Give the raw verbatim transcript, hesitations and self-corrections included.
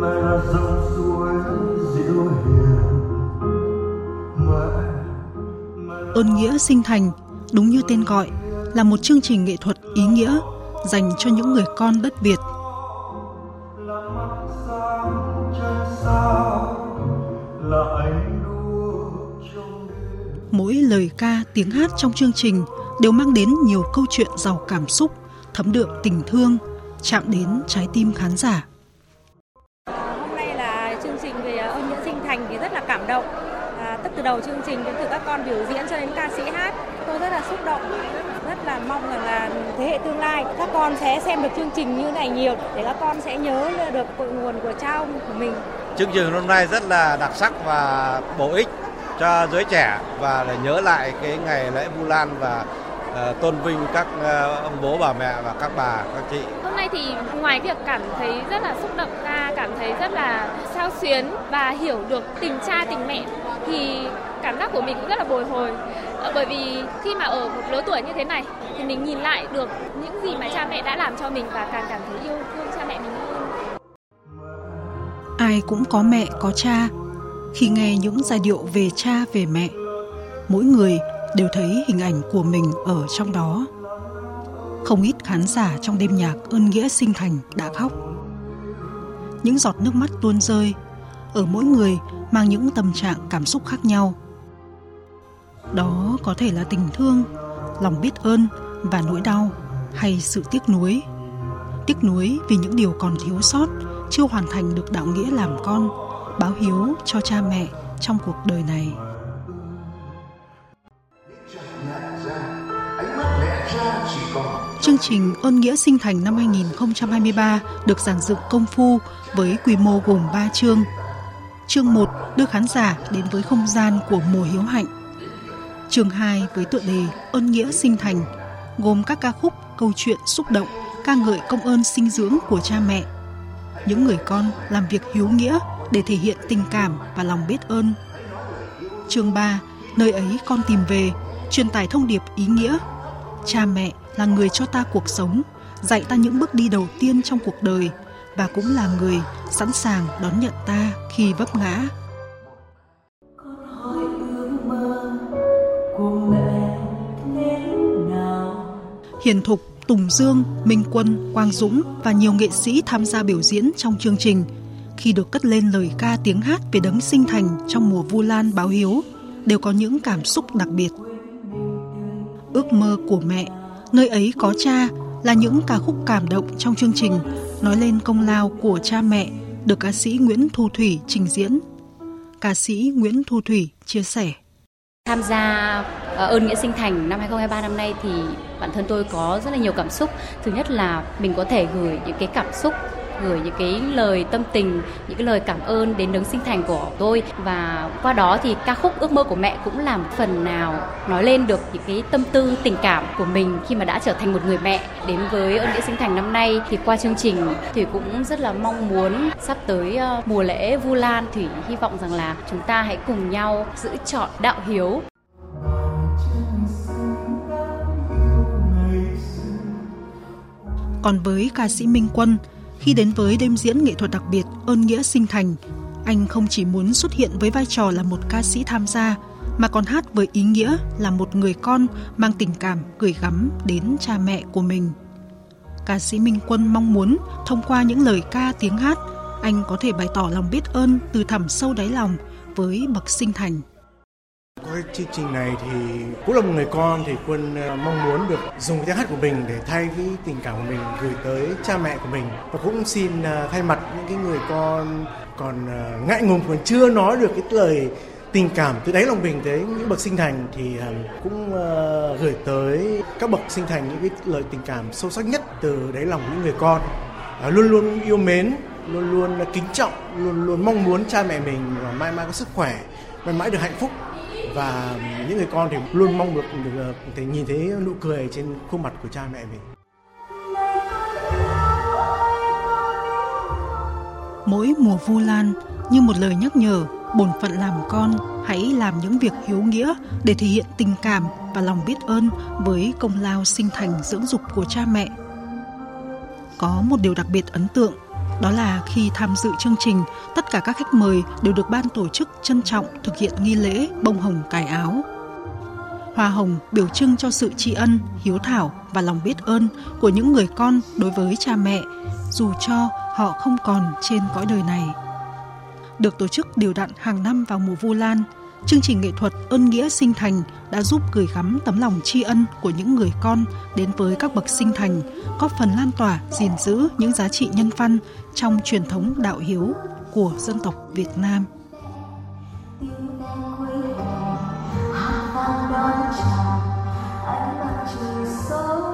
mẹ dòng suối dịu hiền. Ơn Nghĩa Sinh Thành, đúng như tên gọi, là một chương trình nghệ thuật ý nghĩa dành cho những người con đất Việt. Mỗi lời ca, tiếng hát trong chương trình đều mang đến nhiều câu chuyện giàu cảm xúc, thấm đượm tình thương, chạm đến trái tim khán giả. Hôm nay là chương trình về Ơn Nghĩa Sinh Thành thì rất là cảm động. À, tất từ đầu chương trình đến từ các con biểu diễn cho đến ca sĩ hát, tôi rất là xúc động, rất là mong rằng là thế hệ tương lai các con sẽ xem được chương trình như này nhiều để các con sẽ nhớ được cội nguồn của cha ông của mình. Chương trình hôm nay rất là đặc sắc và bổ ích cho giới trẻ và để nhớ lại cái ngày lễ Vu Lan và uh, tôn vinh các uh, ông bố bà mẹ và các bà các chị. Hôm nay thì ngoài việc cảm thấy rất là xúc động ra, cảm thấy rất là xao xuyến và hiểu được tình cha tình mẹ thì cảm giác của mình cũng rất là bồi hồi, bởi vì khi mà ở một lứa tuổi như thế này thì mình nhìn lại được những gì mà cha mẹ đã làm cho mình và càng cảm thấy yêu thương cha mẹ mình hơn. Ai cũng có mẹ có cha. Khi nghe những giai điệu về cha về mẹ, mỗi người đều thấy hình ảnh của mình ở trong đó. Không ít khán giả trong đêm nhạc Ơn Nghĩa Sinh Thành đã khóc. Những giọt nước mắt tuôn rơi, ở mỗi người mang những tâm trạng cảm xúc khác nhau. Đó có thể là tình thương, lòng biết ơn và nỗi đau, hay sự tiếc nuối. Tiếc nuối vì những điều còn thiếu sót, chưa hoàn thành được đạo nghĩa làm con, báo hiếu cho cha mẹ trong cuộc đời này. Chương trình Ơn Nghĩa Sinh Thành năm hai không hai ba được dàn dựng công phu với quy mô gồm ba chương. Chương một đưa khán giả đến với không gian của mùa hiếu hạnh. Chương hai với tựa đề Ơn Nghĩa Sinh Thành gồm các ca khúc, câu chuyện xúc động, ca ngợi công ơn sinh dưỡng của cha mẹ. Những người con làm việc hiếu nghĩa để thể hiện tình cảm và lòng biết ơn. Chương ba, Nơi ấy con tìm về, truyền tải thông điệp ý nghĩa. Cha mẹ là người cho ta cuộc sống, dạy ta những bước đi đầu tiên trong cuộc đời và cũng là người sẵn sàng đón nhận ta khi vấp ngã. Con hỏi ước mơ của mẹ thế nào? Hiền Thục, Tùng Dương, Minh Quân, Quang Dũng và nhiều nghệ sĩ tham gia biểu diễn trong chương trình. Khi được cất lên lời ca tiếng hát về đấng sinh thành trong mùa Vu Lan báo hiếu, đều có những cảm xúc đặc biệt. Ước mơ của mẹ, nơi ấy có cha là những ca khúc cảm động trong chương trình, nói lên công lao của cha mẹ, được ca sĩ Nguyễn Thu Thủy trình diễn. Ca sĩ Nguyễn Thu Thủy chia sẻ. Tham gia Ơn Nghĩa Sinh Thành năm hai không hai ba năm nay thì bản thân tôi có rất là nhiều cảm xúc. Thứ nhất là mình có thể gửi những cái cảm xúc, gửi những cái lời tâm tình, những cái lời cảm ơn đến đấng sinh thành của tôi. Và qua đó thì ca khúc Ước Mơ của Mẹ cũng làm phần nào nói lên được những cái tâm tư, tình cảm của mình khi mà đã trở thành một người mẹ. Đến với Ơn Nghĩa Sinh Thành năm nay thì qua chương trình Thủy cũng rất là mong muốn sắp tới mùa lễ Vu Lan, Thủy hy vọng rằng là chúng ta hãy cùng nhau giữ trọn đạo hiếu. Còn với ca sĩ Minh Quân, khi đến với đêm diễn nghệ thuật đặc biệt Ơn Nghĩa Sinh Thành, anh không chỉ muốn xuất hiện với vai trò là một ca sĩ tham gia, mà còn hát với ý nghĩa là một người con mang tình cảm gửi gắm đến cha mẹ của mình. Ca sĩ Minh Quân mong muốn thông qua những lời ca tiếng hát, anh có thể bày tỏ lòng biết ơn từ thẳm sâu đáy lòng với bậc sinh thành. Cái chương trình này thì cũng là một người con thì Quân mong muốn được dùng tiếng hát của mình để thay cái tình cảm của mình gửi tới cha mẹ của mình, và cũng xin thay mặt những cái người con còn ngại ngùng, còn chưa nói được cái lời tình cảm từ đáy lòng mình tới những bậc sinh thành thì cũng gửi tới các bậc sinh thành những cái lời tình cảm sâu sắc nhất từ đáy lòng những người con, luôn luôn yêu mến, luôn luôn kính trọng, luôn luôn mong muốn cha mẹ mình mãi mãi có sức khỏe, mãi mãi được hạnh phúc. Và những người con thì luôn mong được, được, được nhìn thấy nụ cười trên khuôn mặt của cha mẹ mình. Mỗi mùa Vu Lan như một lời nhắc nhở, bổn phận làm con hãy làm những việc hiếu nghĩa để thể hiện tình cảm và lòng biết ơn với công lao sinh thành dưỡng dục của cha mẹ. Có một điều đặc biệt ấn tượng Đó là khi tham dự chương trình, tất cả các khách mời đều được ban tổ chức trân trọng thực hiện nghi lễ bông hồng cài áo. Hoa hồng biểu trưng cho sự tri ân, hiếu thảo và lòng biết ơn của những người con đối với cha mẹ, dù cho họ không còn trên cõi đời này. Được tổ chức đều đặn hàng năm vào mùa Vu Lan, chương trình nghệ thuật Ơn Nghĩa Sinh Thành đã giúp gửi gắm tấm lòng tri ân của những người con đến với các bậc sinh thành, góp phần lan tỏa, gìn giữ những giá trị nhân văn trong truyền thống đạo hiếu của dân tộc Việt Nam. Hãy subscribe cho kênh Ghiền Mì Gõ